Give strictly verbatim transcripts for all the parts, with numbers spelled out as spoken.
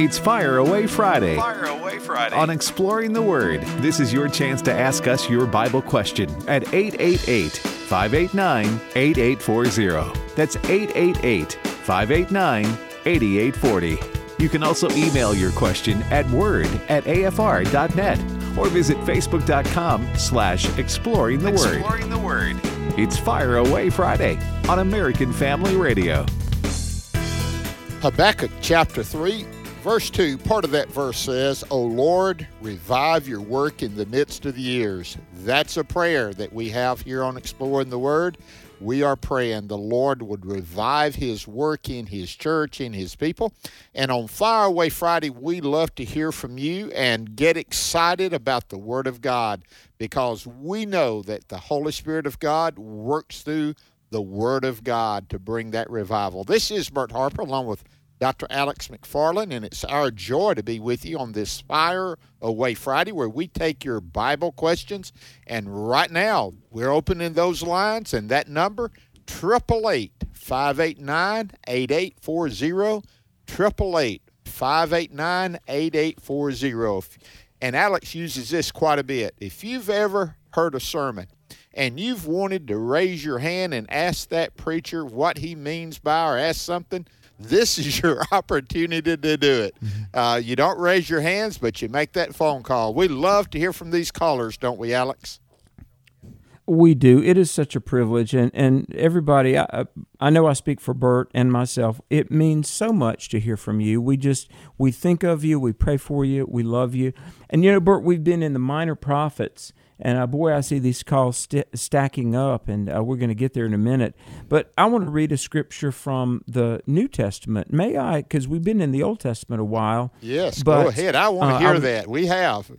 It's Fire Away Friday. Fire Away Friday. On Exploring the Word, this is your chance to ask us your Bible question at eight eight eight, five eight nine, eight eight four zero. That's eight eight eight, five eight nine, eight eight four zero. You can also email your question at word at a f r dot net or visit facebook.com slash exploring the word. Exploring the Word. It's Fire Away Friday on American Family Radio. Habakkuk chapter three, verse two, part of that verse says, O Lord, revive your work in the midst of the years. That's a prayer that we have here on Exploring the Word. We are praying the Lord would revive his work in his church, in his people. And on Fire Away Friday, we love to hear from you and get excited about the Word of God, because we know that the Holy Spirit of God works through the Word of God to bring that revival. This is Bert Harper along with Doctor Alex McFarland, and it's our joy to be with you on this Fire Away Friday where we take your Bible questions. And right now, we're opening those lines, and that number, eight eight eight, five eight nine, eight eight four zero, eight eight eight, five eight nine, eight eight four zero. And Alex uses this quite a bit. If you've ever heard a sermon and you've wanted to raise your hand and ask that preacher what he means by or ask something, this is your opportunity to do it. Uh, you don't raise your hands, but you make that phone call. We love to hear from these callers, don't we, Alex? We do. It is such a privilege. And, and everybody, I, I know I speak for Bert and myself. It means so much to hear from you. We just, we think of you. We pray for you. We love you. And, you know, Bert, we've been in the Minor Prophets. And, uh, boy, I see these calls st- stacking up, and uh, we're going to get there in a minute. But I want to read a scripture from the New Testament. May I? Because we've been in the Old Testament a while. Yes, but, go ahead. I want to uh, hear I'm, that. We have.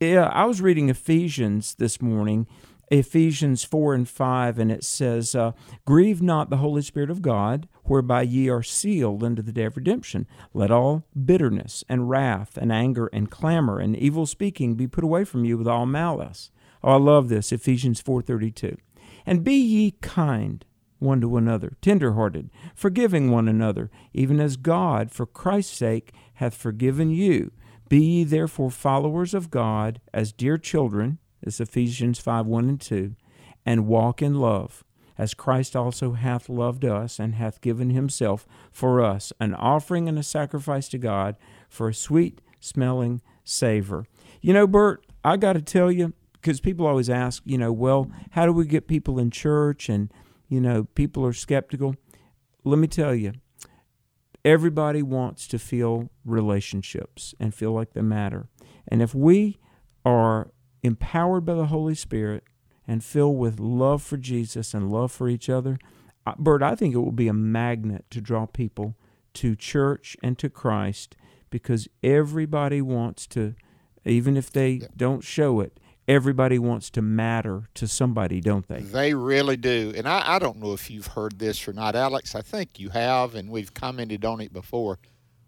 Yeah, I was reading Ephesians this morning, Ephesians four and five, and it says, uh, Grieve not the Holy Spirit of God, whereby ye are sealed unto the day of redemption. Let all bitterness and wrath and anger and clamor and evil speaking be put away from you with all malice. Oh, I love this, Ephesians four thirty-two. And be ye kind one to another, tenderhearted, forgiving one another, even as God for Christ's sake hath forgiven you. Be ye therefore followers of God as dear children, this Ephesians five, one and two, and walk in love, as Christ also hath loved us and hath given himself for us, an offering and a sacrifice to God for a sweet-smelling savor. You know, Bert, I got to tell you, because people always ask, you know, well, how do we get people in church? And, you know, people are skeptical. Let me tell you, everybody wants to feel relationships and feel like they matter. And if we are empowered by the Holy Spirit and filled with love for Jesus and love for each other, Bert, I think it will be a magnet to draw people to church and to Christ, because everybody wants to, even if they don't show it, everybody wants to matter to somebody, don't they? They really do. And I, I don't know if you've heard this or not, Alex. I think you have, and we've commented on it before.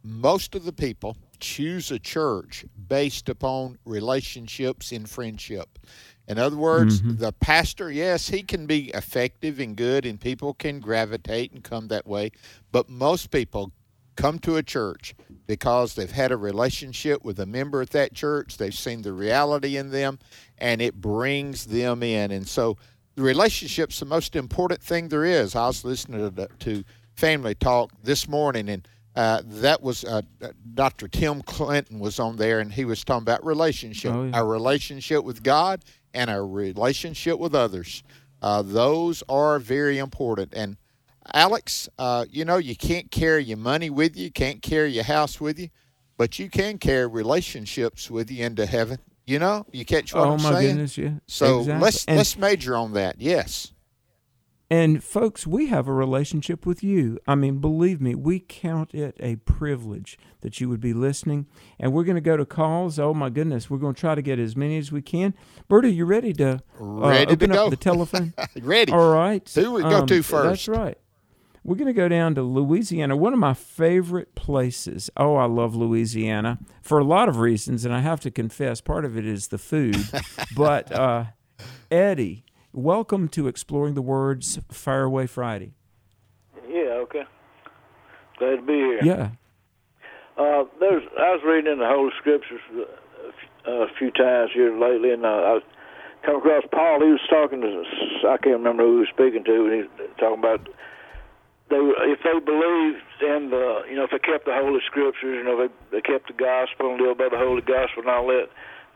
Most of the people choose a church based upon relationships and friendship. In other words, mm-hmm. the pastor, yes, he can be effective and good, and people can gravitate and come that way. But most people come to a church because they've had a relationship with a member at that church. They've seen the reality in them, and it brings them in. And so the relationship's the most important thing there is. I was listening to, to Family Talk this morning, and Uh, that was uh, Doctor Tim Clinton was on there, and he was talking about relationship, oh, yeah. our relationship with God and our relationship with others. Uh, those are very important. And, Alex, uh, you know, you can't carry your money with you, can't carry your house with you, but you can carry relationships with you into heaven. You know, you catch what oh, I'm saying? Oh, my goodness, yeah. So exactly. let's, and- let's major on that, yes. And folks, we have a relationship with you. I mean, believe me, we count it a privilege that you would be listening. And we're going to go to calls. Oh, my goodness. We're going to try to get as many as we can. Bert, are you ready to uh, ready open to go. up the telephone? Ready. All right. Who we go um, to first? That's right. We're going to go down to Louisiana, one of my favorite places. Oh, I love Louisiana for a lot of reasons, and I have to confess, part of it is the food. But uh, Eddie, welcome to Exploring the Words Fire Away Friday. Yeah, okay. Glad to be here. Yeah. Uh, there's, I was reading in the Holy Scriptures a, a few times here lately, and I, I come across Paul. He was talking to, I can't remember who he was speaking to, and he was talking about they, if they believed in the, you know, if they kept the Holy Scriptures, you know, they, they kept the gospel and lived by the Holy Gospel and all that,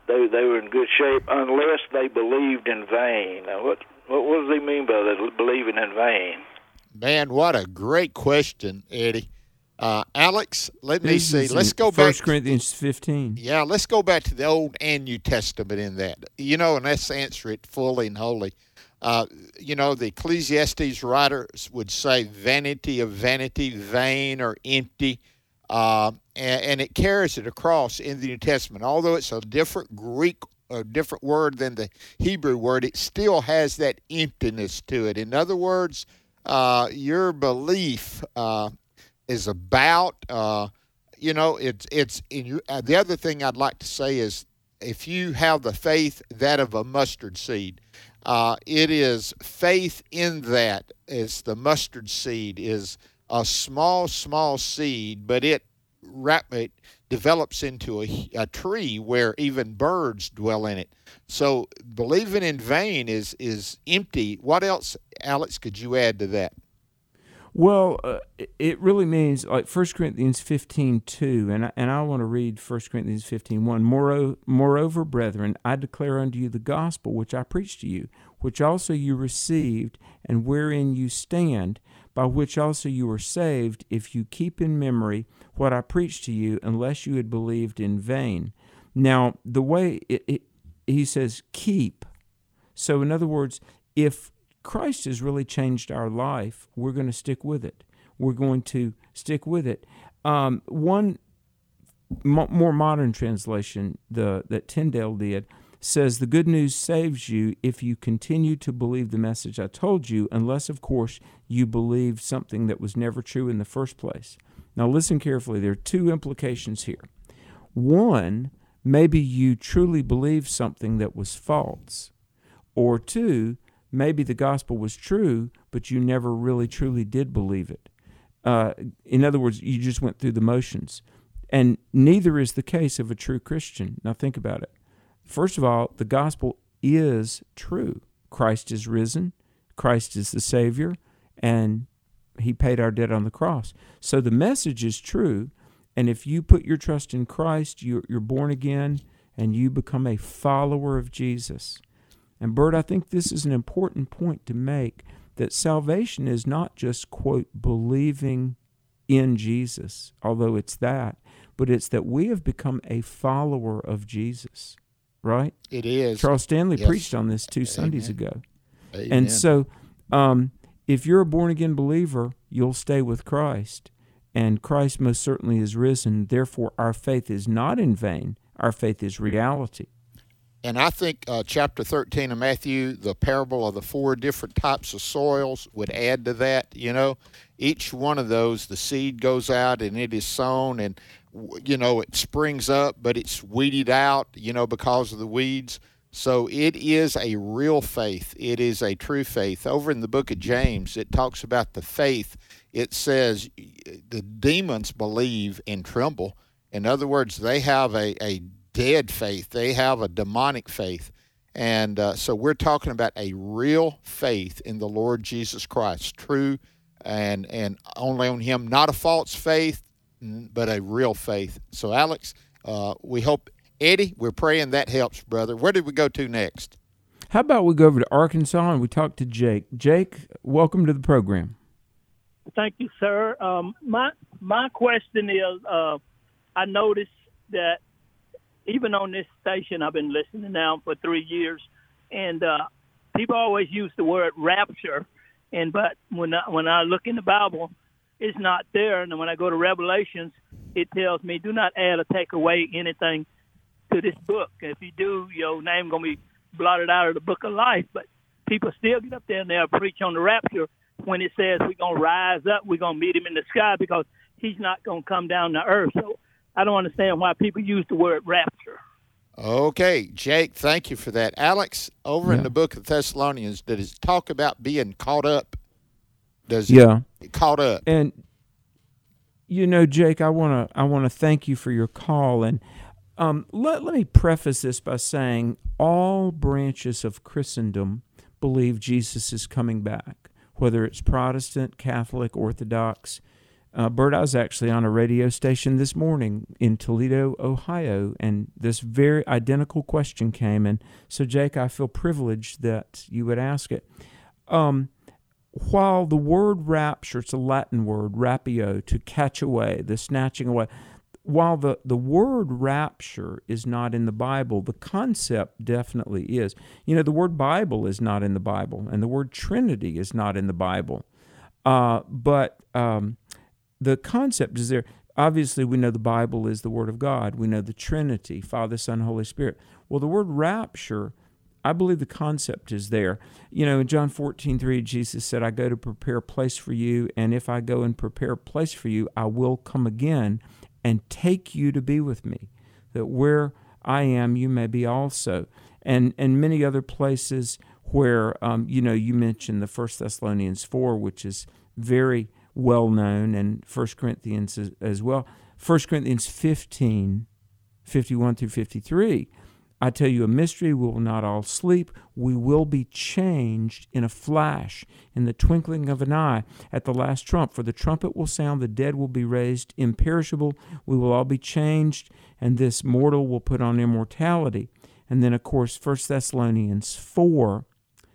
they they were in good shape unless they believed in vain. Now, what what, what does he mean by that, believing in vain? Man, what a great question, Eddie. Uh, Alex, let me see. Let's go back. First Corinthians fifteen. Yeah, let's go back to the Old and New Testament in that. You know, and let's answer it fully and wholly. Uh, you know, the Ecclesiastes writers would say vanity of vanity, vain or empty, uh, and, and it carries it across in the New Testament. Although it's a different Greek, a different word than the Hebrew word, it still has that emptiness to it. In other words, uh, your belief uh, is about, uh, you know, it's it's. In your, uh, the other thing I'd like to say is, if you have the faith that of a mustard seed. Uh, it is faith in that. It's the mustard seed is a small, small seed, but it wrap, it develops into a, a tree where even birds dwell in it. So believing in vain is is empty. What else, Alex, could you add to that? Well, uh, it really means like First Corinthians fifteen two, and I, and I want to read First Corinthians fifteen one. Moreover, moreover, brethren, I declare unto you the gospel which I preached to you, which also you received, and wherein you stand, by which also you are saved, if you keep in memory what I preached to you, unless you had believed in vain. Now, the way it, it, he says keep, so in other words, if Christ has really changed our life, we're going to stick with it. We're going to stick with it. Um, one mo- more modern translation the, that Tyndale did says, the good news saves you if you continue to believe the message I told you, unless, of course, you believe something that was never true in the first place. Now, listen carefully. There are two implications here. One, maybe you truly believed something that was false. Or two, maybe the gospel was true, but you never really truly did believe it. Uh, in other words, you just went through the motions. And neither is the case of a true Christian. Now think about it. First of all, the gospel is true. Christ is risen. Christ is the Savior, and He paid our debt on the cross. So the message is true, and if you put your trust in Christ, you're, you're born again, and you become a follower of Jesus. And Bert, I think this is an important point to make, that salvation is not just, quote, believing in Jesus, although it's that, but it's that we have become a follower of Jesus, right? It is. Charles Stanley yes. preached on this two Sundays Amen. ago. Amen. And so um, if you're a born-again believer, you'll stay with Christ, and Christ most certainly is risen. Therefore, our faith is not in vain. Our faith is reality. And I think uh, chapter thirteen of Matthew, the parable of the four different types of soils, would add to that. You know, each one of those, the seed goes out and it is sown and, you know, it springs up, but it's weeded out, you know, because of the weeds. So it is a real faith. It is a true faith. Over in the book of James, it talks about the faith. It says the demons believe and tremble. In other words, they have a, a dead faith. They have a demonic faith. And uh, so we're talking about a real faith in the Lord Jesus Christ, true and and only on Him, not a false faith, but a real faith. So, Alex, uh, we hope, Eddie, we're praying that helps, brother. Where did we go to next? How about we go over to Arkansas and we talk to Jake. Jake, welcome to the program. Thank you, sir. Um, my, my question is, uh, I noticed that even on this station, I've been listening now for three years, and uh, people always use the word rapture, and but when I, when I look in the Bible, it's not there. And when I go to Revelations, it tells me, do not add or take away anything to this book. If you do, your name going to be blotted out of the book of life. But people still get up there and they'll preach on the rapture when it says we're going to rise up, we're going to meet Him in the sky because He's not going to come down to earth. So I don't understand why people use the word rapture. Okay, Jake, thank you for that. Alex, over yeah. in the book of Thessalonians, does it talk about being caught up? Does yeah. it caught up? And you know, Jake, I want to I want to thank you for your call. And um, let, let me preface this by saying all branches of Christendom believe Jesus is coming back, whether it's Protestant, Catholic, Orthodox. Uh, Bert, I was actually on a radio station this morning in Toledo, Ohio, and this very identical question came. And so, Jake, I feel privileged that you would ask it. Um, while the word rapture, it's a Latin word, rapio, to catch away, the snatching away, while the, the word rapture is not in the Bible, the concept definitely is. You know, the word Bible is not in the Bible, and the word Trinity is not in the Bible. Uh, but... Um, The concept is there. Obviously, we know the Bible is the Word of God. We know the Trinity, Father, Son, Holy Spirit. Well, the word rapture, I believe the concept is there. You know, in John fourteen three, Jesus said, I go to prepare a place for you, and if I go and prepare a place for you, I will come again and take you to be with me, that where I am, you may be also. And and many other places where, um, you know, you mentioned the First Thessalonians four, which is very well known, and First Corinthians as, as well. First Corinthians fifteen, fifty-one through fifty-three. I tell you a mystery, we will not all sleep. We will be changed in a flash, in the twinkling of an eye, at the last trump. For the trumpet will sound, the dead will be raised imperishable. We will all be changed, and this mortal will put on immortality. And then, of course, First Thessalonians four,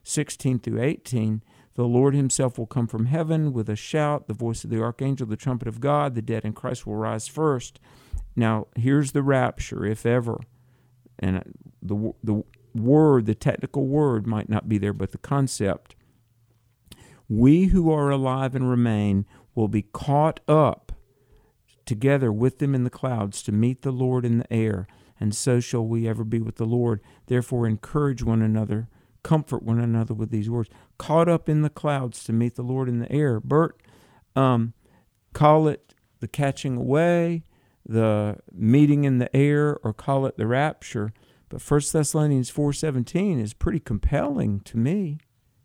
sixteen through eighteen. The Lord himself will come from heaven with a shout, the voice of the archangel, the trumpet of God. The dead in Christ will rise first. Now, here's the rapture, if ever. And the the word, the technical word might not be there, but the concept. We who are alive and remain will be caught up together with them in the clouds to meet the Lord in the air. And so shall we ever be with the Lord. Therefore, encourage one another. Comfort one another with these words. Caught up in the clouds to meet the Lord in the air. Bert, um, call it the catching away, the meeting in the air, or call it the rapture. But First Thessalonians four seventeen is pretty compelling to me.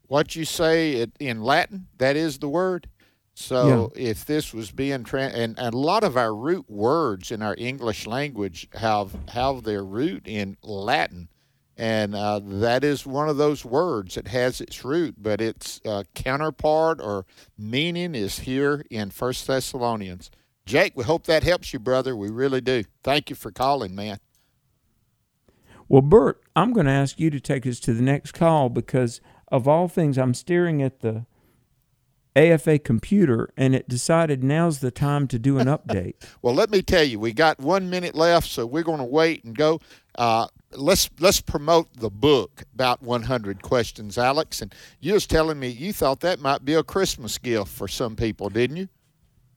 What you say it, in Latin, that is the word. So yeah. If this was being, trans- and, and a lot of our root words in our English language have, have their root in Latin. And uh, that is one of those words that has its root, but its uh, counterpart or meaning is here in First Thessalonians. Jake, we hope that helps you, brother. We really do. Thank you for calling, man. Well, Bert, I'm going to ask you to take us to the next call because, of all things, I'm staring at the A F A computer, and it decided now's the time to do an update. Well, let me tell you, we got one minute left, so we're going to wait and go. Uh, Let's let's promote the book, About one hundred Questions, Alex. And you was telling me you thought that might be a Christmas gift for some people, didn't you?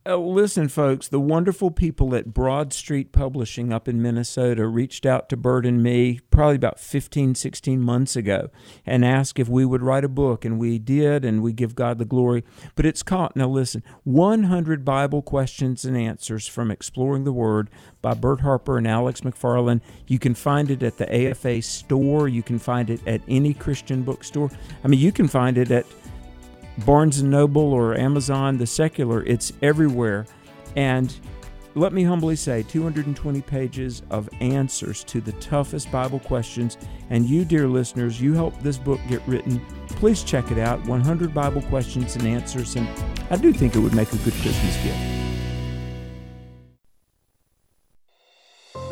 Oh, listen, folks, the wonderful people at Broad Street Publishing up in Minnesota reached out to Bert and me probably about fifteen, sixteen months ago and asked if we would write a book, and we did, and we give God the glory. But it's caught, now listen, one hundred Bible Questions and Answers from Exploring the Word by Bert Harper and Alex McFarland. You can find it at the A F A store. You can find it at any Christian bookstore. I mean, you can find it at Barnes and Noble or Amazon, the secular, it's everywhere. And let me humbly say, two hundred twenty pages of answers to the toughest Bible questions. And you, dear listeners, you helped this book get written. Please check it out, one hundred Bible Questions and Answers. And I do think it would make a good Christmas gift.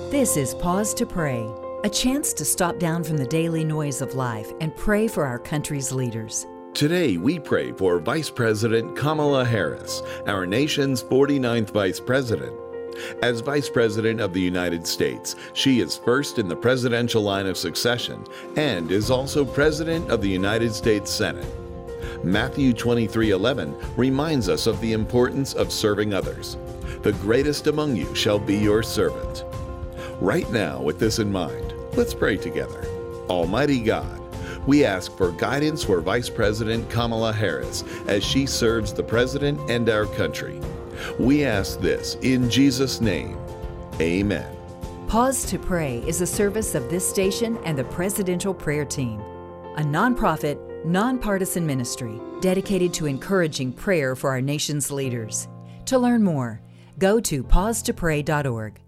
This is Pause to Pray, a chance to stop down from the daily noise of life and pray for our country's leaders. Today, we pray for Vice President Kamala Harris, our nation's forty-ninth Vice President. As Vice President of the United States, she is first in the presidential line of succession and is also President of the United States Senate. Matthew twenty-three eleven reminds us of the importance of serving others. The greatest among you shall be your servant. Right now, with this in mind, let's pray together. Almighty God, we ask for guidance for Vice President Kamala Harris as she serves the President and our country. We ask this in Jesus' name. Amen. Pause to Pray is a service of this station and the Presidential Prayer Team, a nonprofit, nonpartisan ministry dedicated to encouraging prayer for our nation's leaders. To learn more, Go to pause to pray dot org.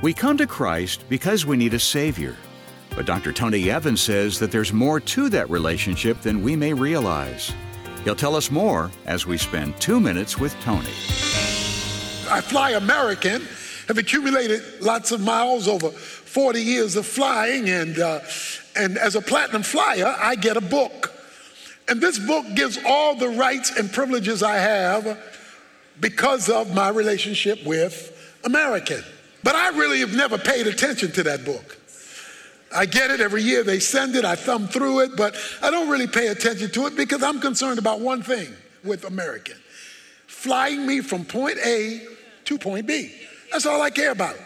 We come to Christ because we need a Savior. But Doctor Tony Evans says that there's more to that relationship than we may realize. He'll tell us more as we spend two minutes with Tony. I fly American, have accumulated lots of miles over forty years of flying, and uh, and as a platinum flyer, I get a book. And this book gives all the rights and privileges I have because of my relationship with American. But I really have never paid attention to that book. I get it every year, they send it, I thumb through it, but I don't really pay attention to it because I'm concerned about one thing with American: flying me from point A to point B. That's all I care about.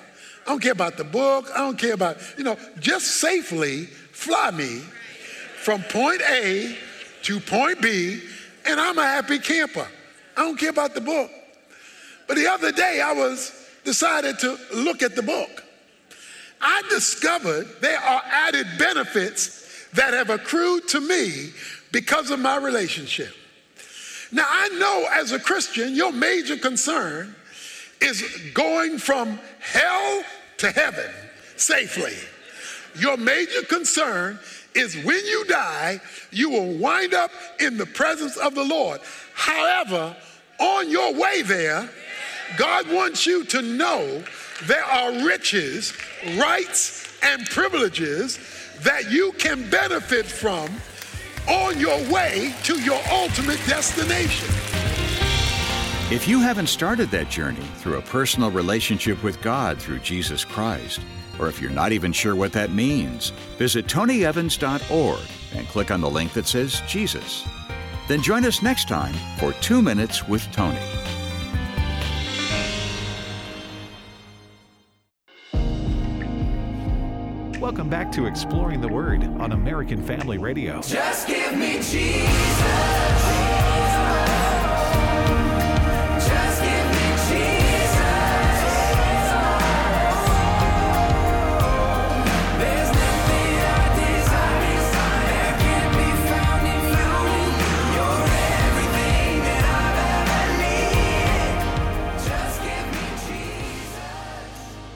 I don't care about the book, I don't care about, you know, just safely fly me from point A to point B, and I'm a happy camper. I don't care about the book. But the other day I was decided to look at the book. I discovered there are added benefits that have accrued to me because of my relationship. Now, I know as a Christian, your major concern is going from hell to heaven safely. Your major concern is when you die, you will wind up in the presence of the Lord. However, on your way there, God wants you to know there are riches, rights, and privileges that you can benefit from on your way to your ultimate destination. If you haven't started that journey through a personal relationship with God through Jesus Christ, or if you're not even sure what that means, visit Tony Evans dot org and click on the link that says Jesus. Then join us next time for Two Minutes with Tony. Welcome back to Exploring the Word on American Family Radio. Just give me Jesus. Jesus. Just give me Jesus. There's nothing I desire inside that can't be found in you. You're everything that I've ever needed. Just give me Jesus.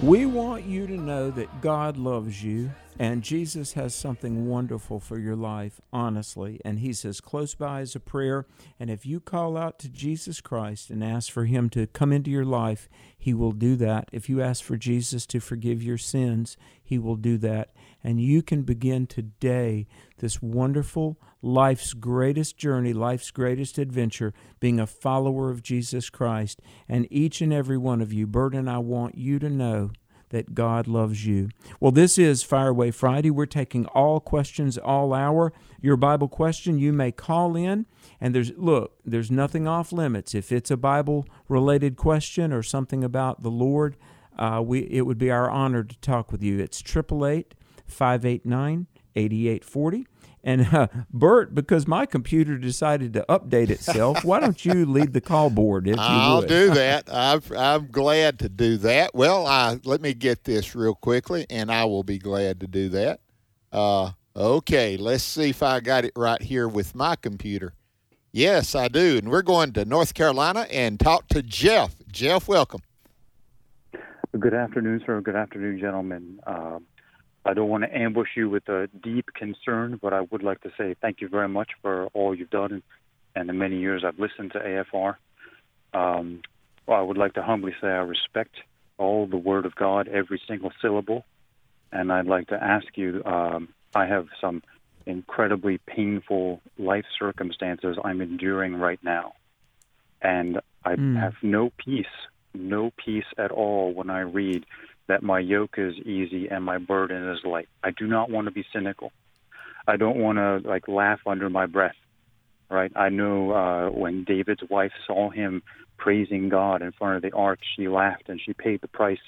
We want you to know that God loves you and Jesus has something wonderful for your life, honestly, and he's as close by as a prayer. And if you call out to Jesus Christ and ask for him to come into your life, he will do that. If you ask for Jesus to forgive your sins, he will do that. And you can begin today this wonderful, life's greatest journey, life's greatest adventure, being a follower of Jesus Christ. And each and every one of you, Bert and I want you to know that God loves you. Well, this is Fireway Friday. We're taking all questions all hour. Your Bible question, you may call in, and there's look, there's nothing off limits. If it's a Bible-related question or something about the Lord, uh, we it would be our honor to talk with you. It's eight eight eight, five eight nine, eight eight four zero. And uh, Bert, because my computer decided to update itself, why don't you lead the call board if you I'll would? I'll do that. I've, I'm glad to do that. Well, I, let me get this real quickly, and I will be glad to do that. Uh, okay, let's see if I got it right here with my computer. Yes, I do. And we're going to North Carolina and talk to Jeff. Jeff, welcome. Good afternoon, sir. Good afternoon, gentlemen. Uh, I don't want to ambush you with a deep concern, but I would like to say thank you very much for all you've done and the many years I've listened to A F R. Um, well, I would like to humbly say I respect all the Word of God, every single syllable, and I'd like to ask you, um, I have some incredibly painful life circumstances I'm enduring right now, and I mm. have no peace, no peace at all when I read that my yoke is easy and my burden is light. I do not want to be cynical. I don't want to, like, laugh under my breath, right? I know uh, when David's wife saw him praising God in front of the ark, she laughed and she paid the price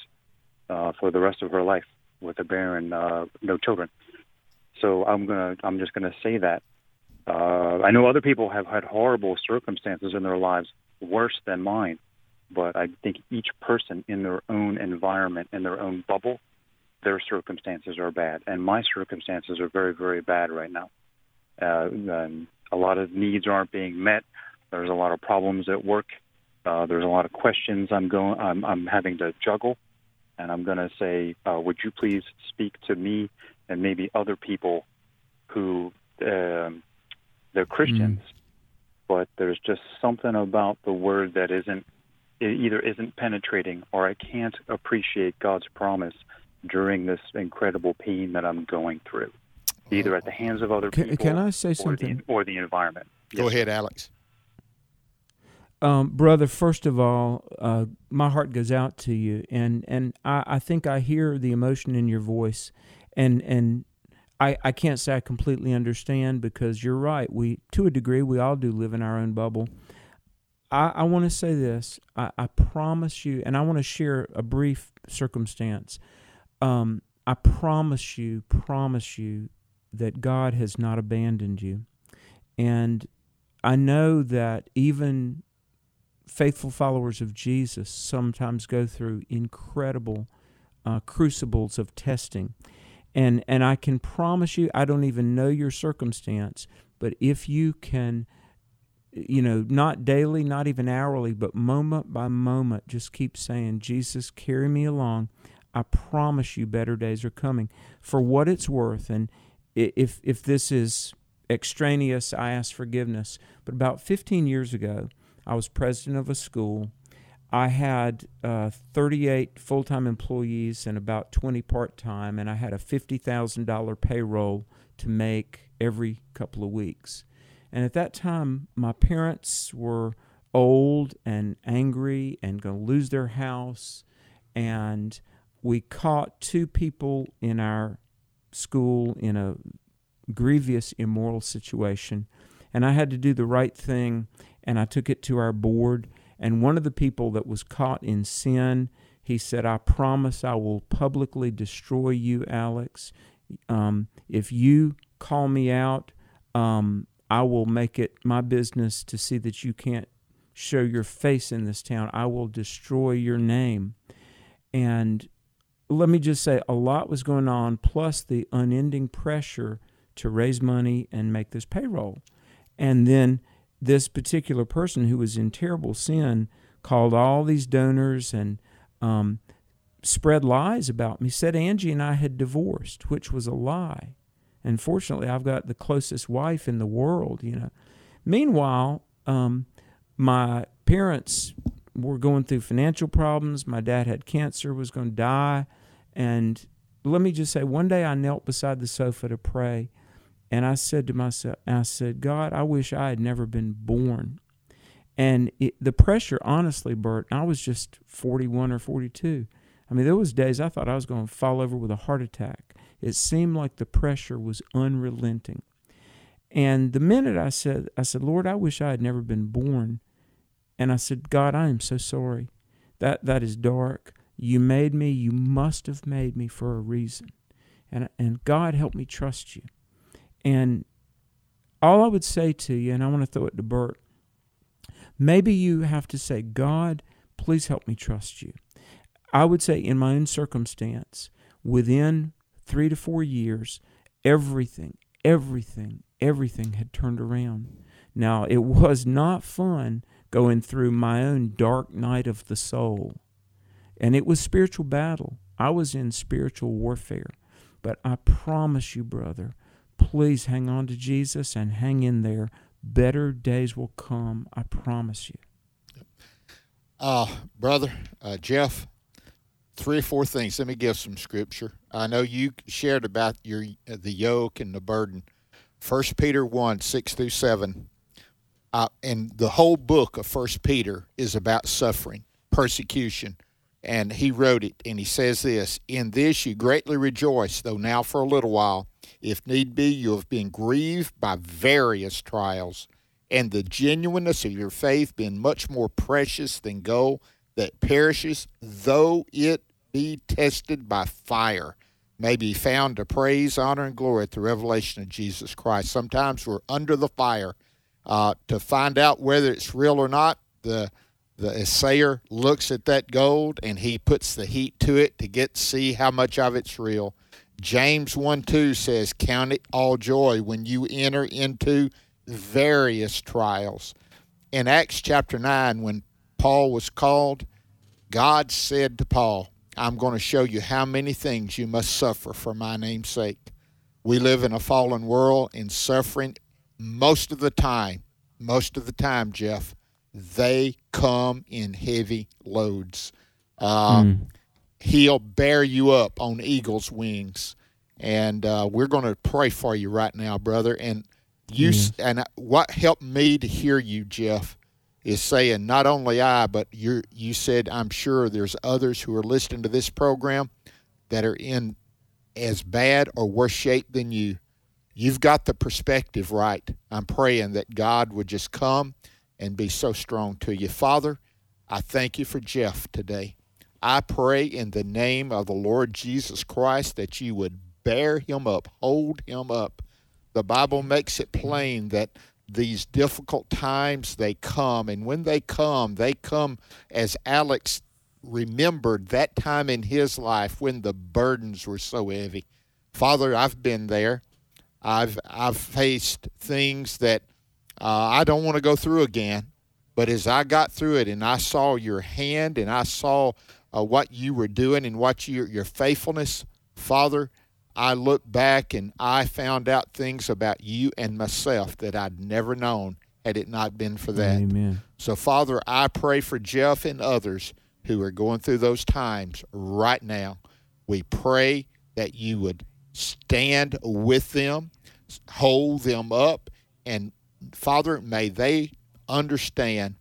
uh, for the rest of her life with a barren, uh, no children. So I'm gonna, I'm just gonna say that. Uh, I know other people have had horrible circumstances in their lives, worse than mine. But I think each person in their own environment, in their own bubble, their circumstances are bad. And my circumstances are very, very bad right now. Uh, a lot of needs aren't being met. There's a lot of problems at work. Uh, there's a lot of questions I'm going. I'm, I'm having to juggle, and I'm going to say, uh, would you please speak to me and maybe other people who uh, they're Christians, mm. but there's just something about the word that isn't it either isn't penetrating, or I can't appreciate God's promise during this incredible pain that I'm going through, either at the hands of other can, people can I say or, something? The, or the environment. Yes. Go ahead, Alex. Um, brother, first of all, uh, my heart goes out to you, and, and I, I think I hear the emotion in your voice, and and I, I can't say I completely understand, because you're right. We, to a degree, we all do live in our own bubble. I, I want to say this. I, I promise you, and I want to share a brief circumstance. Um, I promise you, promise you that God has not abandoned you. And I know that even faithful followers of Jesus sometimes go through incredible uh, crucibles of testing. And and I can promise you, I don't even know your circumstance, but if you can, you know, not daily, not even hourly, but moment by moment, just keep saying, Jesus, carry me along. I promise you better days are coming. For what it's worth, and if if this is extraneous, I ask forgiveness. But about fifteen years ago, I was president of a school. I had uh, thirty-eight full-time employees and about twenty part-time, and I had a fifty thousand dollars payroll to make every couple of weeks. And at that time, my parents were old and angry and going to lose their house, and we caught two people in our school in a grievous, immoral situation, and I had to do the right thing, and I took it to our board. And one of the people that was caught in sin, he said, I promise I will publicly destroy you, Alex. Um, if you call me out, um, I will make it my business to see that you can't show your face in this town. I will destroy your name. And let me just say, a lot was going on, plus the unending pressure to raise money and make this payroll. And then this particular person who was in terrible sin called all these donors and um, spread lies about me, said Angie and I had divorced, which was a lie. And fortunately, I've got the closest wife in the world, you know. Meanwhile, um, my parents were going through financial problems. My dad had cancer, was going to die. And let me just say, one day I knelt beside the sofa to pray, and I said to myself, I said, God, I wish I had never been born. And it, the pressure, honestly, Bert, I was just forty-one or forty-two. I mean, there was days I thought I was going to fall over with a heart attack. It seemed like the pressure was unrelenting. And the minute I said, I said, Lord, I wish I had never been born. And I said, God, I am so sorry. That that is dark. You made me. You must have made me for a reason. And and God, help me trust you. And all I would say to you, and I want to throw it to Bert, maybe you have to say, God, please help me trust you. I would say in my own circumstance, within three to four years, everything, everything, everything had turned around. Now, it was not fun going through my own dark night of the soul. And it was spiritual battle. I was in spiritual warfare. But I promise you, brother, please hang on to Jesus and hang in there. Better days will come, I promise you. Uh, brother, uh, Jeff, three or four things. Let me give some scripture. I know you shared about your the yoke and the burden. First Peter one, six through seven. Uh, and the whole book of First Peter is about suffering, persecution. And he wrote it, and he says this, in this you greatly rejoice, though now for a little while, if need be, you have been grieved by various trials, and the genuineness of your faith being much more precious than gold that perishes, though it be tested by fire, may be found to praise, honor, and glory at the revelation of Jesus Christ. Sometimes we're under the fire. Uh, to find out whether it's real or not, the The assayer looks at that gold, and he puts the heat to it to get see how much of it's real. James one two says, count it all joy when you enter into various trials. In Acts chapter nine, when Paul was called, God said to Paul, I'm going to show you how many things you must suffer for my name's sake. We live in a fallen world in suffering most of the time. Most of the time, Jeff, they come in heavy loads. Uh, mm. He'll bear you up on eagle's wings. And uh, we're going to pray for you right now, brother. And you mm. and what helped me to hear you, Jeff, is saying not only I, but you you said, I'm sure there's others who are listening to this program that are in as bad or worse shape than you. You've got the perspective right. I'm praying that God would just come and be so strong to you. Father, I thank you for Jeff today. I pray in the name of the Lord Jesus Christ that you would bear him up, hold him up. The Bible makes it plain that these difficult times, they come, and when they come, they come as Alex remembered that time in his life when the burdens were so heavy. Father, I've been there. I've I've faced things that uh, I don't want to go through again, but as I got through it and I saw your hand and I saw uh, what you were doing and what you, your faithfulness, Father, I looked back and I found out things about you and myself that I'd never known had it not been for that. Amen. So, Father, I pray for Jeff and others who are going through those times right now. We pray that you would stand with them, hold them up, and, Father, may they understand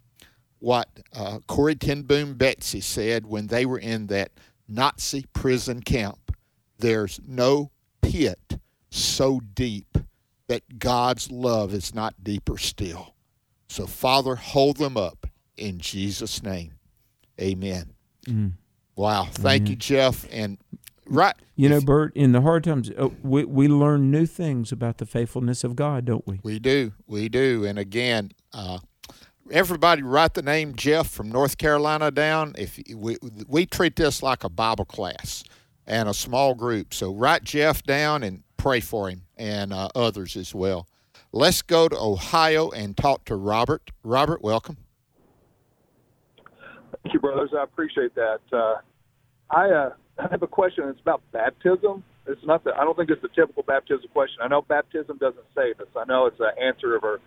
what uh, Corrie Ten Boom Betsy said when they were in that Nazi prison camp. There's no pit so deep that God's love is not deeper still. So, Father, hold them up in Jesus' name. Amen. Mm. Wow. Thank Amen. you, Jeff. And right, you know, Bert, in the hard times, we we learn new things about the faithfulness of God, don't we? We do. We do. And again, uh, everybody write the name Jeff from North Carolina down. If we we treat this like a Bible class and a small group. So write Jeff down and pray for him and uh, others as well. Let's go to Ohio and talk to Robert. Robert, welcome. Thank you, brothers. I appreciate that. Uh, I, uh, I have a question. It's about baptism. It's not that I don't think it's a typical baptism question. I know baptism doesn't save us. I know it's an answer of our,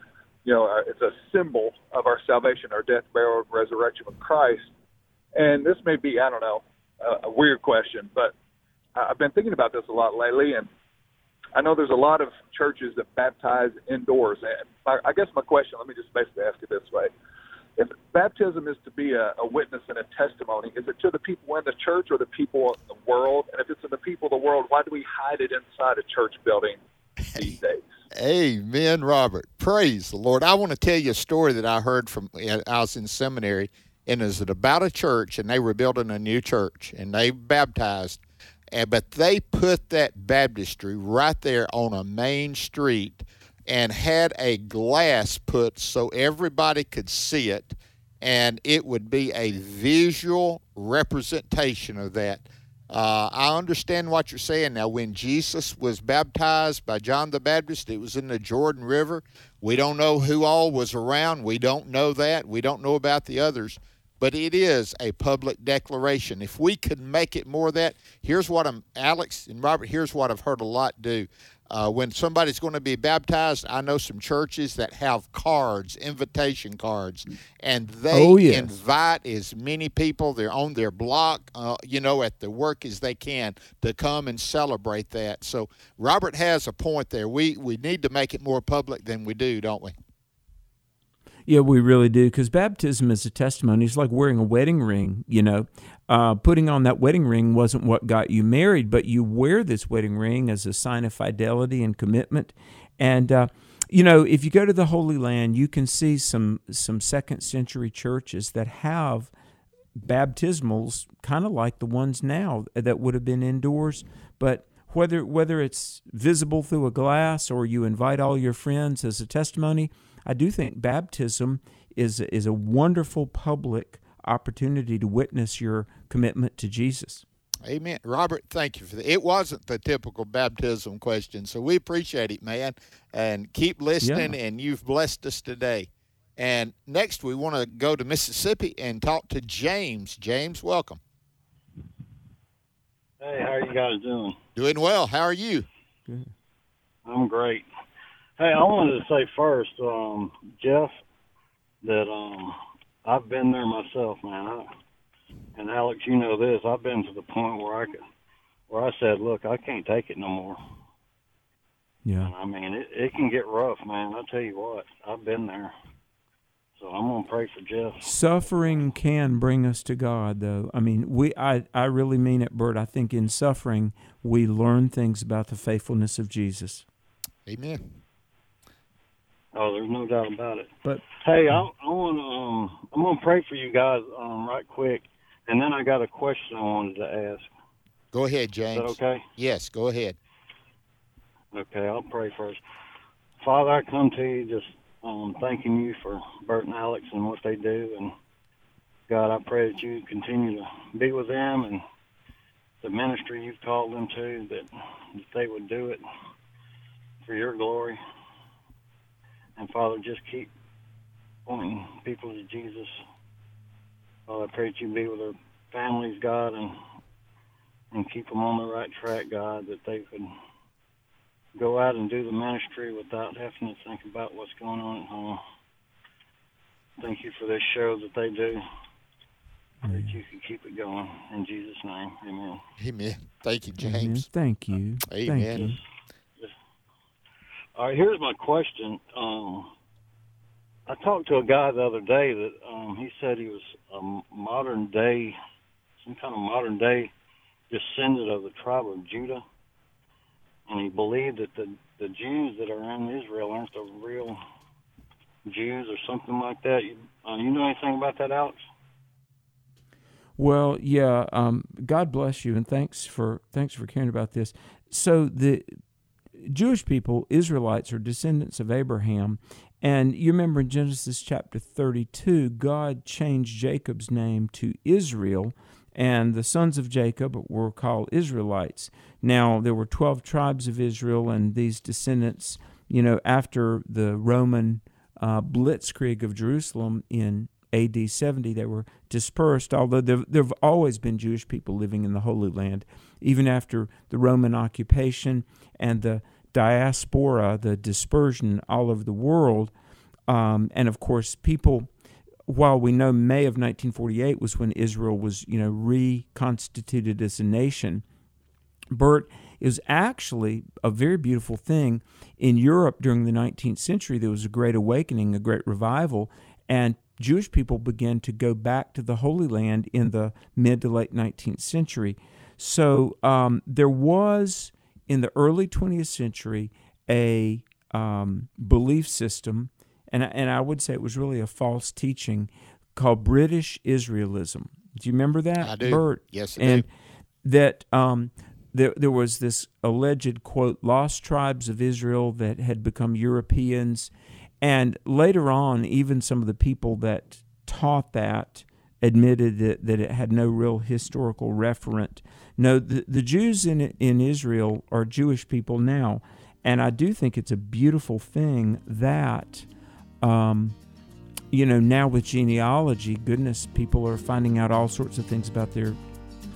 you know, our, it's a symbol of our salvation, our death, burial, and resurrection with Christ. And this may be, I don't know, a, a weird question, but I've been thinking about this a lot lately, and I know there's a lot of churches that baptize indoors. And my, I guess my question, let me just basically ask it this way. If baptism is to be a, a witness and a testimony, is it to the people in the church or the people in the world? And if it's to the people of the world, why do we hide it inside a church building these days? Amen, Robert. Praise the Lord. I want to tell you a story that I heard from, I was in seminary, and it was about a church, and they were building a new church, and they baptized. And, but they put that baptistry right there on a main street and had a glass put so everybody could see it, and it would be a visual representation of that. Uh, I understand what you're saying now. When Jesus was baptized by John the Baptist, it was in the Jordan River. We don't know who all was around. We don't know that. We don't know about the others. But it is a public declaration. If we could make it more of that, here's what I'm, Alex and Robert, here's what I've heard a lot do. Uh, when somebody's going to be baptized, I know some churches that have cards, invitation cards, and they oh, yes. invite as many people they're on their block, uh, you know, at the work as they can to come and celebrate that. So Robert has a point there. We we need to make it more public than we do, don't we? Yeah, we really do, because baptism is a testimony. It's like wearing a wedding ring, you know. Uh, putting on that wedding ring wasn't what got you married, but you wear this wedding ring as a sign of fidelity and commitment. And, uh, you know, if you go to the Holy Land, you can see some, some second-century churches that have baptismals kind of like the ones now that would have been indoors, but whether whether it's visible through a glass or you invite all your friends as a testimony, I do think baptism is is a wonderful public opportunity to witness your commitment to Jesus. Amen. Robert, thank you for that. It wasn't the typical baptism question, so we appreciate it, man. And keep listening, yeah. and you've blessed us today. And next, we want to go to Mississippi and talk to James. James, welcome. Hey, how are you guys doing? Doing well. How are you? Good. I'm great. Hey, I wanted to say first, um, Jeff, that um, I've been there myself, man. I, and Alex, you know this. I've been to the point where I could, where I said, "Look, I can't take it no more." Yeah. And I mean, it, it can get rough, man. I tell you what, I've been there. So I'm gonna pray for Jeff. Suffering can bring us to God, though. I mean, we I, I really mean it, Bert. I think in suffering we learn things about the faithfulness of Jesus. Amen. Oh, there's no doubt about it. But hey, I, I want um, I'm gonna pray for you guys um, right quick, and then I got a question I wanted to ask. Go ahead, James. Is that okay? Yes, go ahead. Okay, I'll pray first. Father, I come to you just um, thanking you for Bert and Alex and what they do, and God, I pray that you continue to be with them and the ministry you've called them to, that, that they would do it for your glory. And, Father, just keep pointing people to Jesus. Father, I pray that you be with their families, God, and, and keep them on the right track, God, that they could go out and do the ministry without having to think about what's going on at home. Thank you for this show that they do. Amen. That you can keep it going. In Jesus' name, amen. Amen. Thank you, James. Amen. Thank you. Amen. Thank you. All right, here's my question. Um, I talked to a guy the other day that um, he said he was a modern day, some kind of modern day descendant of the tribe of Judah, and he believed that the, the Jews that are in Israel aren't the real Jews or something like that. You, uh, you know anything about that, Alex? Well, yeah. Um, God bless you, and thanks for thanks for caring about this. So the Jewish people, Israelites, are descendants of Abraham. And you remember in Genesis chapter thirty-two, God changed Jacob's name to Israel, and the sons of Jacob were called Israelites. Now, there were twelve tribes of Israel, and these descendants, you know, after the Roman uh, blitzkrieg of Jerusalem in A D seventy, they were dispersed, although there, there have always been Jewish people living in the Holy Land, even after the Roman occupation and the diaspora, the dispersion all over the world. Um, and, of course, people, while we know May of nineteen forty-eight was when Israel was, you know, reconstituted as a nation, Bert, it was actually a very beautiful thing. In Europe during the nineteenth century, there was a great awakening, a great revival, and Jewish people began to go back to the Holy Land in the mid to late nineteenth century. So um, there was, in the early twentieth century, a um, belief system, and, and I would say it was really a false teaching, called British Israelism. Do you remember that, I do. Bert? Yes, I and do. And that um, there, there was this alleged, quote, lost tribes of Israel that had become Europeans. And later on, even some of the people that taught that admitted that, that it had no real historical referent. No, the, the Jews in in Israel are Jewish people now, and I do think it's a beautiful thing that, um, you know, now with genealogy, goodness, people are finding out all sorts of things about their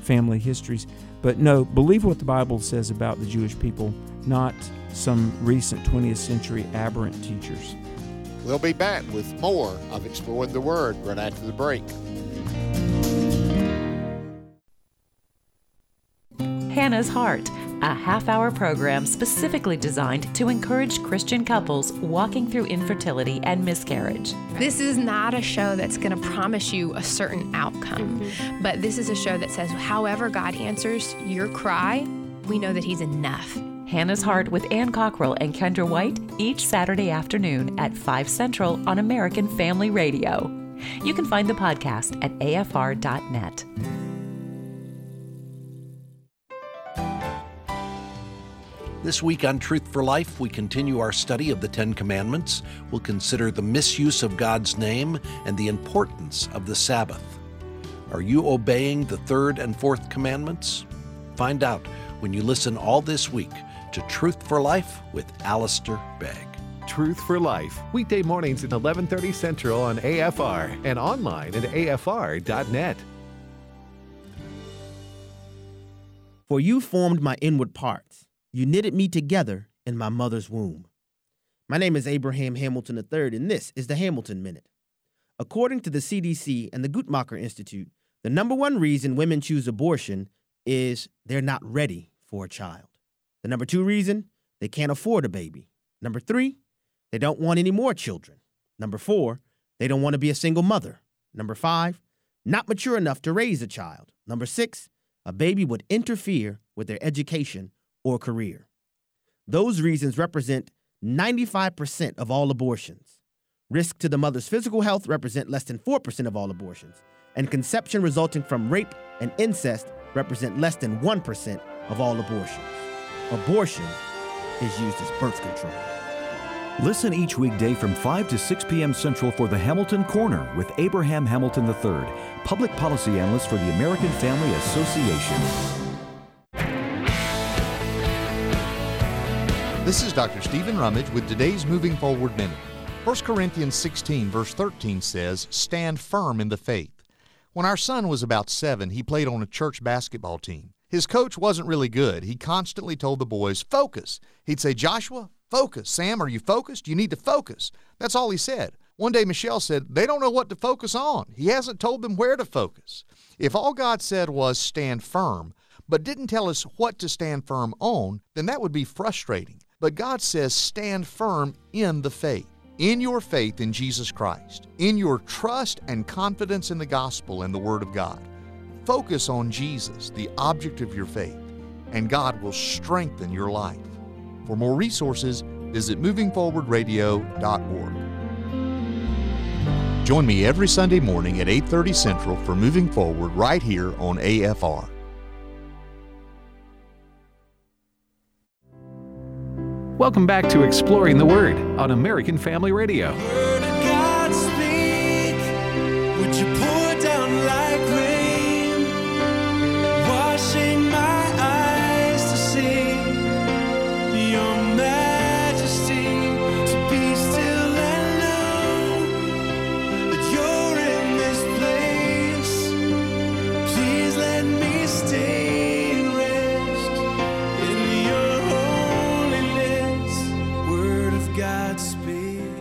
family histories. But no, believe what the Bible says about the Jewish people, not some recent twentieth century aberrant teachers. We'll be back with more of Exploring the Word right after the break. Hannah's Heart, a half-hour program specifically designed to encourage Christian couples walking through infertility and miscarriage. This is not a show that's going to promise you a certain outcome, mm-hmm. but this is a show that says, however God answers your cry, we know that He's enough. Hannah's Heart with Ann Cockrell and Kendra White, each Saturday afternoon at five Central on American Family Radio. You can find the podcast at A F R dot net. This week on Truth for Life, we continue our study of the Ten Commandments. We'll consider the misuse of God's name and the importance of the Sabbath. Are you obeying the third and fourth commandments? Find out when you listen all this week to Truth for Life with Alistair Begg. Truth for Life, weekday mornings at eleven thirty Central on A F R and online at A F R dot net. For you formed my inward parts. You knitted me together in my mother's womb. My name is Abraham Hamilton the third, and this is the Hamilton Minute. According to the C D C and the Guttmacher Institute, the number one reason women choose abortion is they're not ready for a child. The number two reason, they can't afford a baby. Number three, they don't want any more children. Number four, they don't want to be a single mother. Number five, not mature enough to raise a child. Number six, a baby would interfere with their education or career. Those reasons represent ninety-five percent of all abortions. Risk to the mother's physical health represent less than four percent of all abortions, and conception resulting from rape and incest represent less than one percent of all abortions. Abortion is used as birth control. Listen each weekday from five to six p.m. Central for the Hamilton Corner with Abraham Hamilton the third, public policy analyst for the American Family Association. This is Doctor Stephen Rummage with today's Moving Forward Minute. First Corinthians sixteen, verse thirteen says, "Stand firm in the faith." When our son was about seven, he played on a church basketball team. His coach wasn't really good. He constantly told the boys, "Focus." He'd say, "Joshua, focus. Sam, are you focused? You need to focus." That's all he said. One day Michelle said, "They don't know what to focus on. He hasn't told them where to focus." If all God said was stand firm, but didn't tell us what to stand firm on, then that would be frustrating. But God says stand firm in the faith, in your faith in Jesus Christ, in your trust and confidence in the gospel and the Word of God. Focus on Jesus, the object of your faith, and God will strengthen your life. For more resources, visit moving forward radio dot org. Join me every Sunday morning at eight thirty Central for Moving Forward right here on A F R. Welcome back to Exploring the Word on American Family Radio. Word of God speak, would you pour down like rain, washing my eyes to see.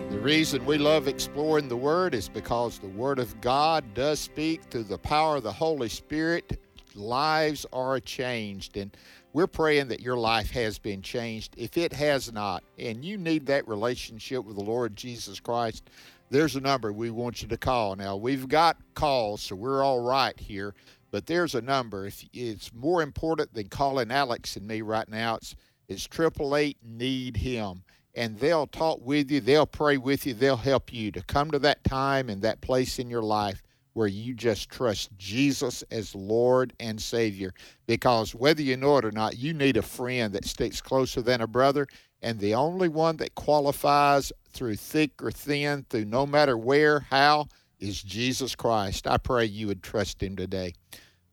The reason we love exploring the Word is because the Word of God does speak through the power of the Holy Spirit. Lives are changed, and we're praying that your life has been changed. If it has not, and you need that relationship with the Lord Jesus Christ, there's a number we want you to call. Now, we've got calls, so we're all right here, but there's a number. If it's more important than calling Alex and me right now. It's, it's eight eight eight, need him. And they'll talk with you, they'll pray with you, they'll help you to come to that time and that place in your life where you just trust Jesus as Lord and Savior. Because whether you know it or not, you need a friend that sticks closer than a brother, and the only one that qualifies through thick or thin, through no matter where, how, is Jesus Christ. I pray you would trust Him today.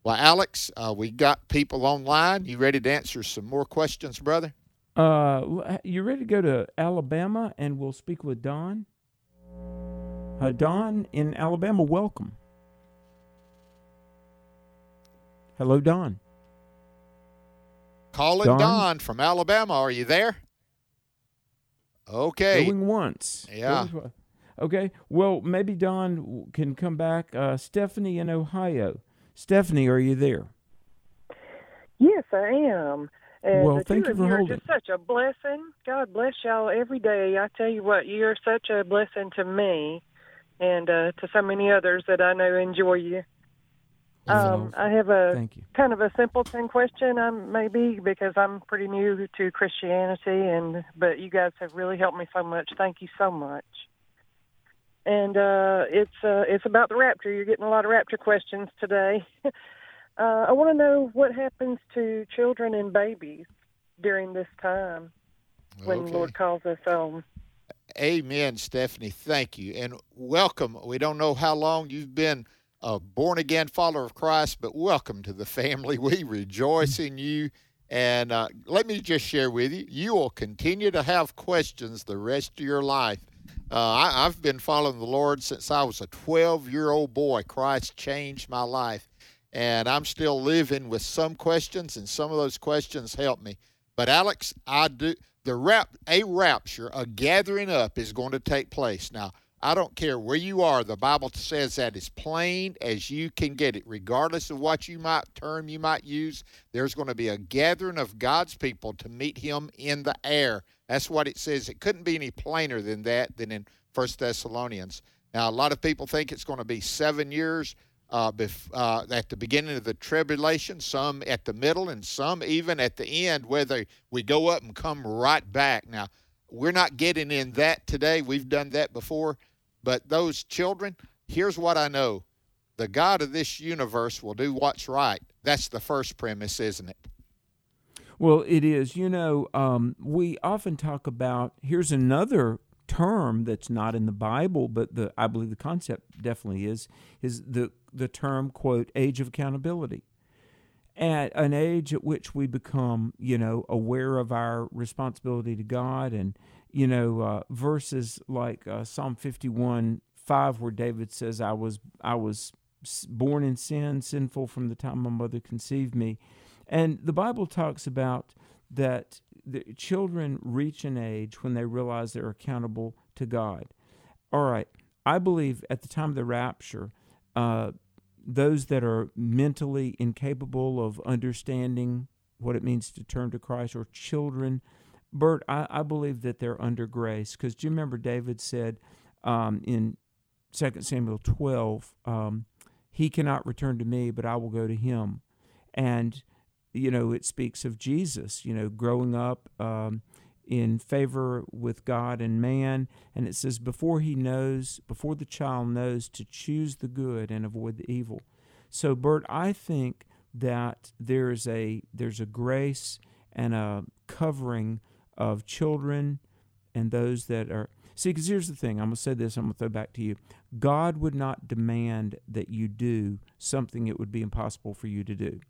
Well, Alex, uh, we got people online. You ready to answer some more questions, brother? Uh, you ready to go to Alabama, and we'll speak with Don? Uh, Don in Alabama, welcome. Hello, Don. Calling Don, Don from Alabama. Are you there? Okay. Going once. Yeah. Okay. Well, maybe Don can come back. Uh, Stephanie in Ohio. Stephanie, are you there? Yes, I am. And well, thank you for holding. You're just such a blessing. God bless y'all every day. I tell you what, you're such a blessing to me and uh, to so many others that I know enjoy you. Um, I have a kind of a simpleton question, um, maybe, because I'm pretty new to Christianity, and but you guys have really helped me so much. Thank you so much. And uh, it's uh, it's about the rapture. You're getting a lot of rapture questions today. Uh, I want to know what happens to children and babies during this time when okay. the Lord calls us home. Amen, Stephanie. Thank you. And welcome. We don't know how long you've been a born-again follower of Christ, but welcome to the family. We rejoice in you And uh, let me just share with you, you will continue to have questions the rest of your life. Uh, I, I've been following the Lord since I was a twelve-year-old boy. Christ changed my life. And I'm still living with some questions, and some of those questions help me. But, Alex, I do the rap, a rapture, a gathering up is going to take place. Now, I don't care where you are. The Bible says that as plain as you can get it, regardless of what you might term you might use. There's going to be a gathering of God's people to meet him in the air. That's what it says. It couldn't be any plainer than that than in First Thessalonians. Now, a lot of people think it's going to be seven years uh, bef- uh, at the beginning of the tribulation, some at the middle, and some even at the end, whether we go up and come right back. Now, we're not getting in that today. We've done that before. But those children, here's what I know. The God of this universe will do what's right. That's the first premise, isn't it? Well, it is. You know, um, we often talk about, here's another term that's not in the Bible, but the I believe the concept definitely is, is the, the term, quote, age of accountability. At an age at which we become, you know, aware of our responsibility to God, and you know, uh, verses like uh, Psalm fifty-one, five, where David says, I was I was born in sin, sinful from the time my mother conceived me. And the Bible talks about that the children reach an age when they realize they're accountable to God. All right, I believe at the time of the rapture, uh, those that are mentally incapable of understanding what it means to turn to Christ are children. Bert, I, I believe that they're under grace, because do you remember David said um, in Second Samuel twelve, um, he cannot return to me, but I will go to him. And, you know, it speaks of Jesus, you know, growing up um, in favor with God and man. And it says, before he knows, before the child knows to choose the good and avoid the evil. So, Bert, I think that there's a there's a grace and a covering of children and those that are... See, because here's the thing. I'm going to say this. I'm going to throw back to you. God would not demand that you do something it would be impossible for you to do.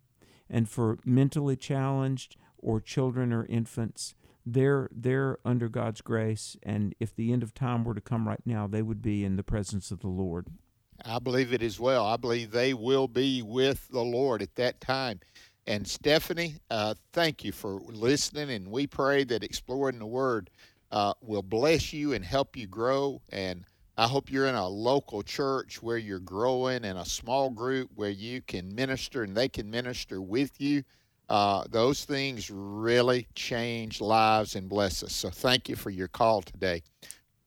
And for mentally challenged or children or infants, they're they're under God's grace. And if the end of time were to come right now, they would be in the presence of the Lord. I believe it as well. I believe they will be with the Lord at that time. And Stephanie, uh, thank you for listening, and we pray that Exploring the Word uh, will bless you and help you grow. And I hope you're in a local church where you're growing, in a small group where you can minister and they can minister with you. Uh, those things really change lives and bless us. So thank you for your call today.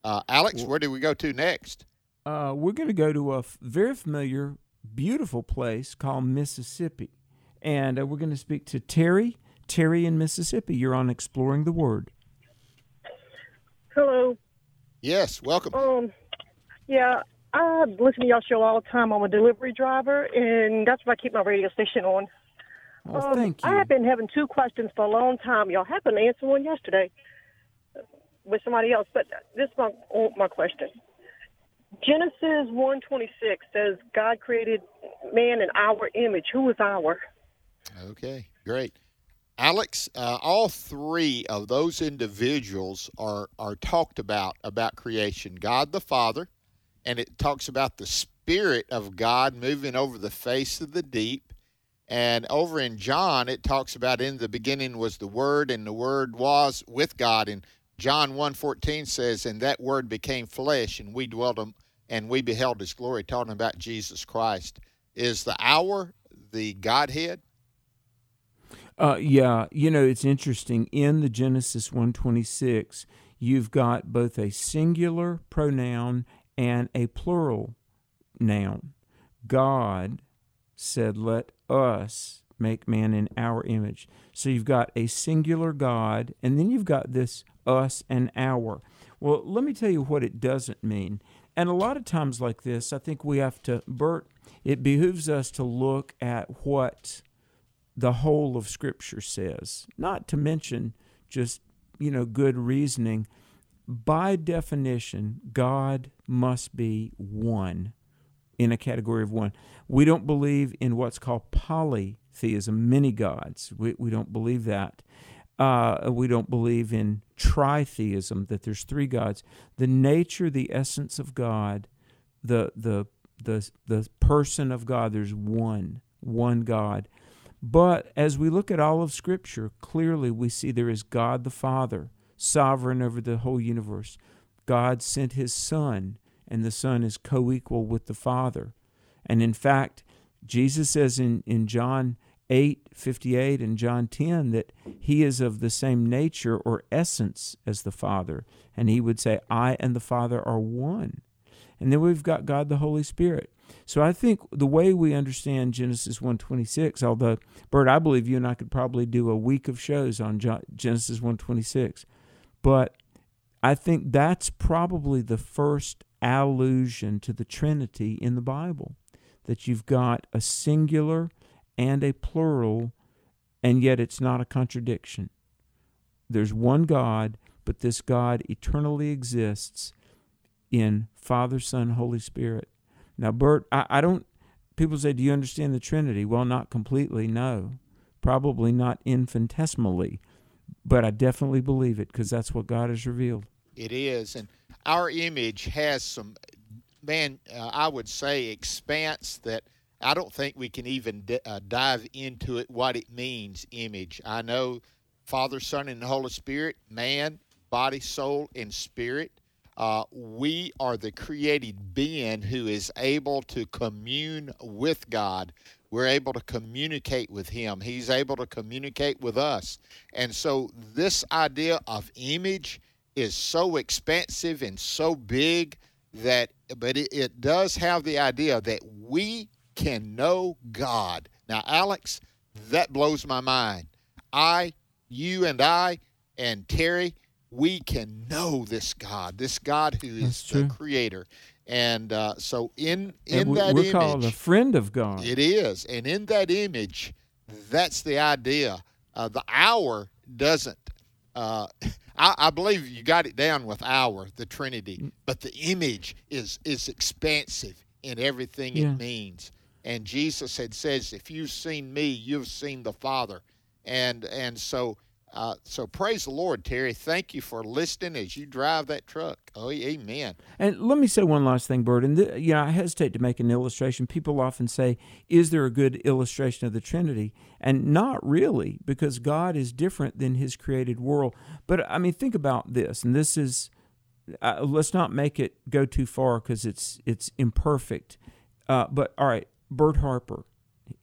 Uh, Alex, where do we go to next? Uh, we're going to go to a very familiar, beautiful place called Mississippi. And uh, we're going to speak to Terry. Terry in Mississippi, you're on Exploring the Word. Hello. Yes, welcome. Um, yeah, I listen to y'all show all the time. I'm a delivery driver, and that's why I keep my radio station on. Oh, um, thank you. I have been having two questions for a long time. Y'all happened to answer one yesterday with somebody else, but this is my, my question. Genesis one twenty-six says God created man in our image. Who is our? Okay, great. Alex, uh, all three of those individuals are, are talked about, about creation. God the Father, and it talks about the Spirit of God moving over the face of the deep. And over in John, it talks about in the beginning was the Word, and the Word was with God. And John one fourteen says, and that Word became flesh, and we dwelt on, and we beheld his glory, talking about Jesus Christ. Is the hour the Godhead? Uh, yeah, you know, it's interesting. In the Genesis one twenty-six, you've got both a singular pronoun and a plural noun. God said, let us make man in our image. So you've got a singular God, and then you've got this us and our. Well, let me tell you what it doesn't mean. And a lot of times like this, I think we have to, Bert, it behooves us to look at what the whole of Scripture says, not to mention just, you know, good reasoning. By definition, God must be one. in a category of one. We don't believe in what's called polytheism, many gods. We we don't believe that. Uh, we don't believe in tritheism, that there's three gods. The nature, the essence of God, the the the the person of God, there's one, one God. But as we look at all of Scripture, clearly we see there is God the Father, sovereign over the whole universe. God sent His Son, and the Son is co-equal with the Father. And in fact, Jesus says in, in John eight fifty-eight and John ten that He is of the same nature or essence as the Father. And He would say, I and the Father are one. And then we've got God the Holy Spirit. So I think the way we understand Genesis one twenty-six, although, Bert, I believe you and I could probably do a week of shows on Genesis one twenty-six, but I think that's probably the first allusion to the Trinity in the Bible, that you've got a singular and a plural, and yet it's not a contradiction. There's one God, but this God eternally exists in Father, Son, Holy Spirit. Now, Bert, I, I don't, people say, do you understand the Trinity? Well, not completely, no. Probably not infinitesimally, but I definitely believe it because that's what God has revealed. It is, and our image has some, man, uh, I would say expanse that I don't think we can even d- uh, dive into it, what it means, image. I know Father, Son, and the Holy Spirit, man, body, soul, and spirit. Uh, we are the created being who is able to commune with God. We're able to communicate with Him. He's able to communicate with us. And so this idea of image is so expansive and so big that, but it, it does have the idea that we can know God. Now, Alex, that blows my mind. I, you and I, and Terry, we can know this God, this God who is the Creator. And uh, so in in that image... We're called a friend of God. It is. And in that image, that's the idea. Uh, the hour doesn't... Uh, I, I believe you got it down with hour, the Trinity, but the image is, is expansive in everything yeah. it means. And Jesus had says, if you've seen me, you've seen the Father. And and so... Uh, so praise the Lord, Terry. Thank you for listening as you drive that truck. Oh, amen. And let me say one last thing, Bert. And th- you know, I hesitate to make an illustration. People often say, "Is there a good illustration of the Trinity?" And not really, because God is different than His created world. But I mean, think about this. And this is, uh, let's not make it go too far because it's it's imperfect. Uh, but all right, Bert Harper,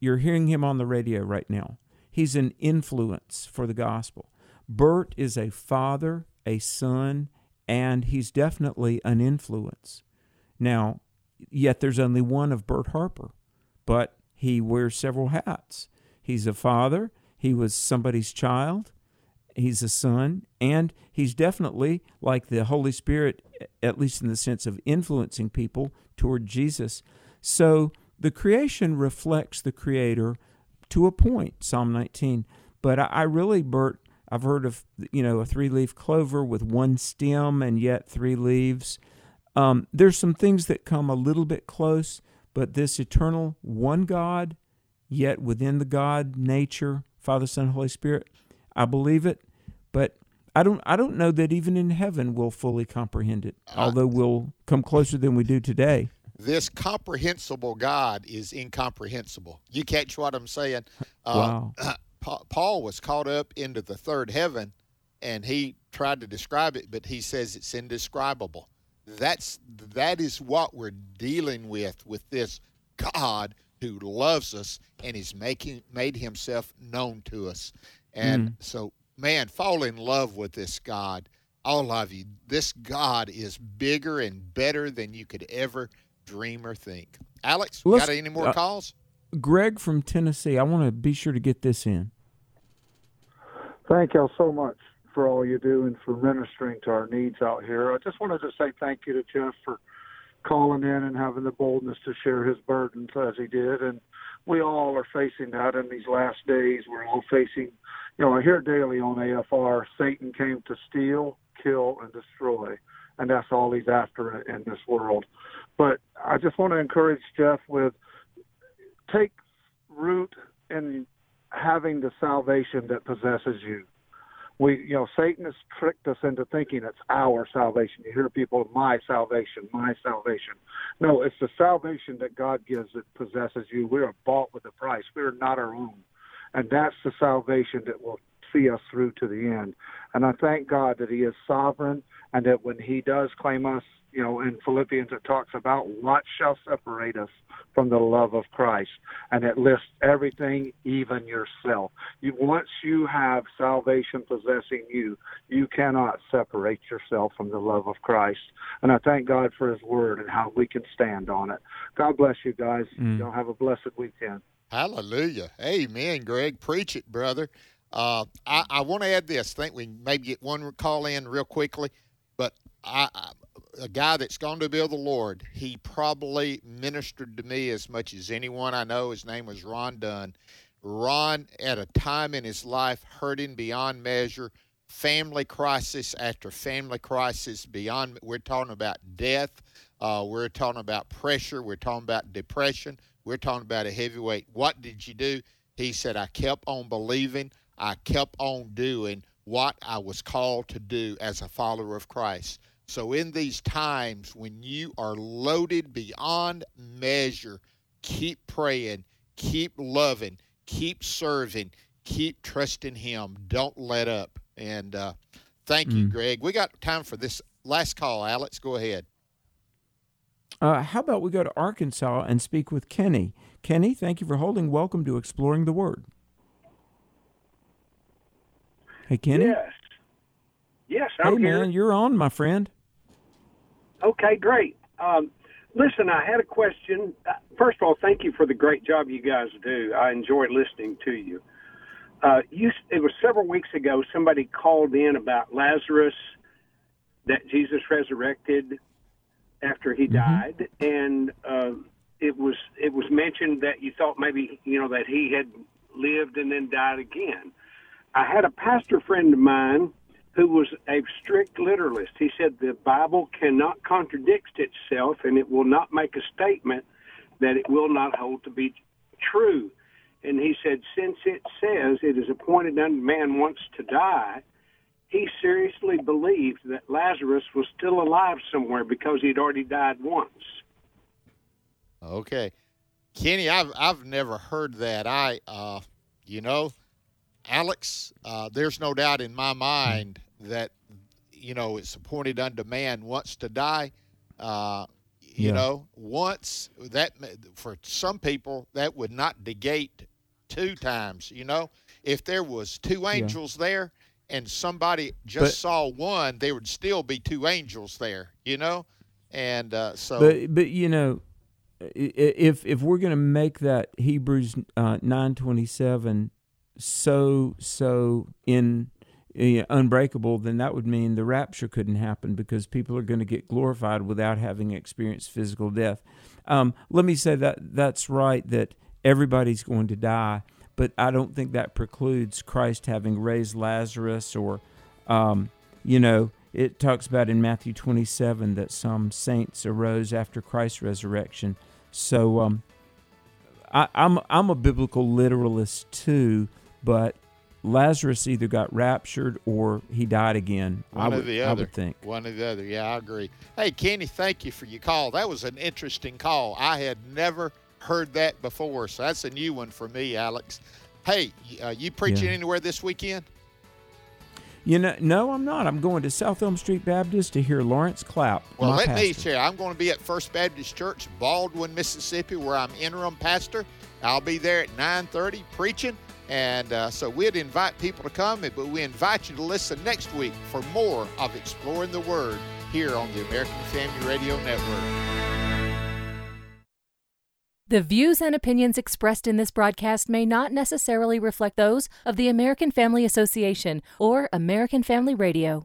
you're hearing him on the radio right now. He's an influence for the gospel. Bert is a father, a son, and he's definitely an influence. Now, yet there's only one of Bert Harper, but he wears several hats. He's a father, he was somebody's child, he's a son, and he's definitely like the Holy Spirit, at least in the sense of influencing people toward Jesus. So the creation reflects the Creator to a point, Psalm nineteen. But I really, Bert, I've heard of, you know, a three-leaf clover with one stem and yet three leaves. Um, there's some things that come a little bit close, but this eternal one God, yet within the God nature, Father, Son, Holy Spirit, I believe it. But I don't I don't know that even in heaven we'll fully comprehend it, although we'll come closer than we do today. This comprehensible God is incomprehensible. You catch what I'm saying? Uh, wow. Paul was caught up into the third heaven, and he tried to describe it, but he says it's indescribable. That's that is what we're dealing with, with this God who loves us and is making made Himself known to us. And mm. so, man, fall in love with this God, all of you. This God is bigger and better than you could ever dream or think. Alex, Let's, got any more uh, calls? Greg from Tennessee, I want to be sure to get this in. Thank y'all so much for all you do and for ministering to our needs out here. I just wanted to say thank you to Jeff for calling in and having the boldness to share his burdens as he did. And we all are facing that in these last days. We're all facing, you know, I hear daily on A F R, Satan came to steal, kill, and destroy. and that's all he's after in this world. But I just want to encourage Jeff with, take root in having the salvation that possesses you. We, you know, Satan has tricked us into thinking it's our salvation. You hear people, my salvation, my salvation. No, it's the salvation that God gives that possesses you. We are bought with a price. We are not our own. And that's the salvation that will see us through to the end. And I thank God that he is sovereign, and that when he does claim us, you know, in Philippians it talks about what shall separate us from the love of Christ, and it lists everything, even yourself. You, once you have salvation possessing you, you cannot separate yourself from the love of Christ. And I thank God for his word and how we can stand on it. God bless you guys. Mm. Y'all have a blessed weekend. Hallelujah. Amen, Greg. Preach it, brother. Uh, I, I want to add this. I think we maybe get one call in real quickly, but I, I, a guy that's gone to be with the Lord, he probably ministered to me as much as anyone I know. His name was Ron Dunn. Ron, at a time in his life, hurting beyond measure, family crisis after family crisis beyond. We're talking about death. Uh, we're talking about pressure. We're talking about depression. We're talking about a heavyweight. What did you do? He said, I kept on believing. I kept on doing what I was called to do as a follower of Christ. So in these times when you are loaded beyond measure, keep praying, keep loving, keep serving, keep trusting him. Don't let up. And uh, thank mm. you, Greg. We got time for this last call, Alex. Go ahead. Uh, how about we go to Arkansas and speak with Kenny? Kenny, thank you for holding. Welcome to Exploring the Word. Hey, Kenny? Yes. Yes, I'm here. Hey, man, you're on, my friend. Okay, great. Um, listen, I had a question. First of all, thank you for the great job you guys do. I enjoy listening to you. Uh, you it was several weeks ago somebody called in about Lazarus that Jesus resurrected after he mm-hmm. died, and uh, it was it was mentioned that you thought maybe, you know, that he had lived and then died again. I had a pastor friend of mine who was a strict literalist. He said the Bible cannot contradict itself, and it will not make a statement that it will not hold to be true. And he said, since it says it is appointed unto man once to die, he seriously believed that Lazarus was still alive somewhere because he'd already died once. Okay. Kenny, I've, I've never heard that. I, uh, you know... Alex, uh, there's no doubt in my mind that, you know, it's appointed unto man once to die. Uh, you yeah. know, once that for some people that would not negate two times. You know, if there was two angels yeah. there and somebody just but, saw one, there would still be two angels there. You know, and uh, so. But but you know, if if we're going to make that Hebrews uh, nine twenty-seven. so, so in you know, unbreakable, then that would mean the rapture couldn't happen because people are going to get glorified without having experienced physical death. Um, let me say that that's right, that everybody's going to die, but I don't think that precludes Christ having raised Lazarus or, um, you know, it talks about in Matthew twenty-seven that some saints arose after Christ's resurrection. So um, I, I'm, I'm a biblical literalist too, but Lazarus either got raptured or he died again. One I would, or the other. I would think. One or the other. Yeah, I agree. Hey, Kenny, thank you for your call. That was an interesting call. I had never heard that before, so that's a new one for me, Alex. Hey, uh, you preaching yeah. anywhere this weekend? You know, no, I'm not. I'm going to South Elm Street Baptist to hear Lawrence Clapp. Well, let pastor. me share. I'm going to be at First Baptist Church, Baldwin, Mississippi, where I'm interim pastor. I'll be there at nine thirty preaching. And uh, so we'd invite people to come, but we invite you to listen next week for more of Exploring the Word here on the American Family Radio Network. The views and opinions expressed in this broadcast may not necessarily reflect those of the American Family Association or American Family Radio.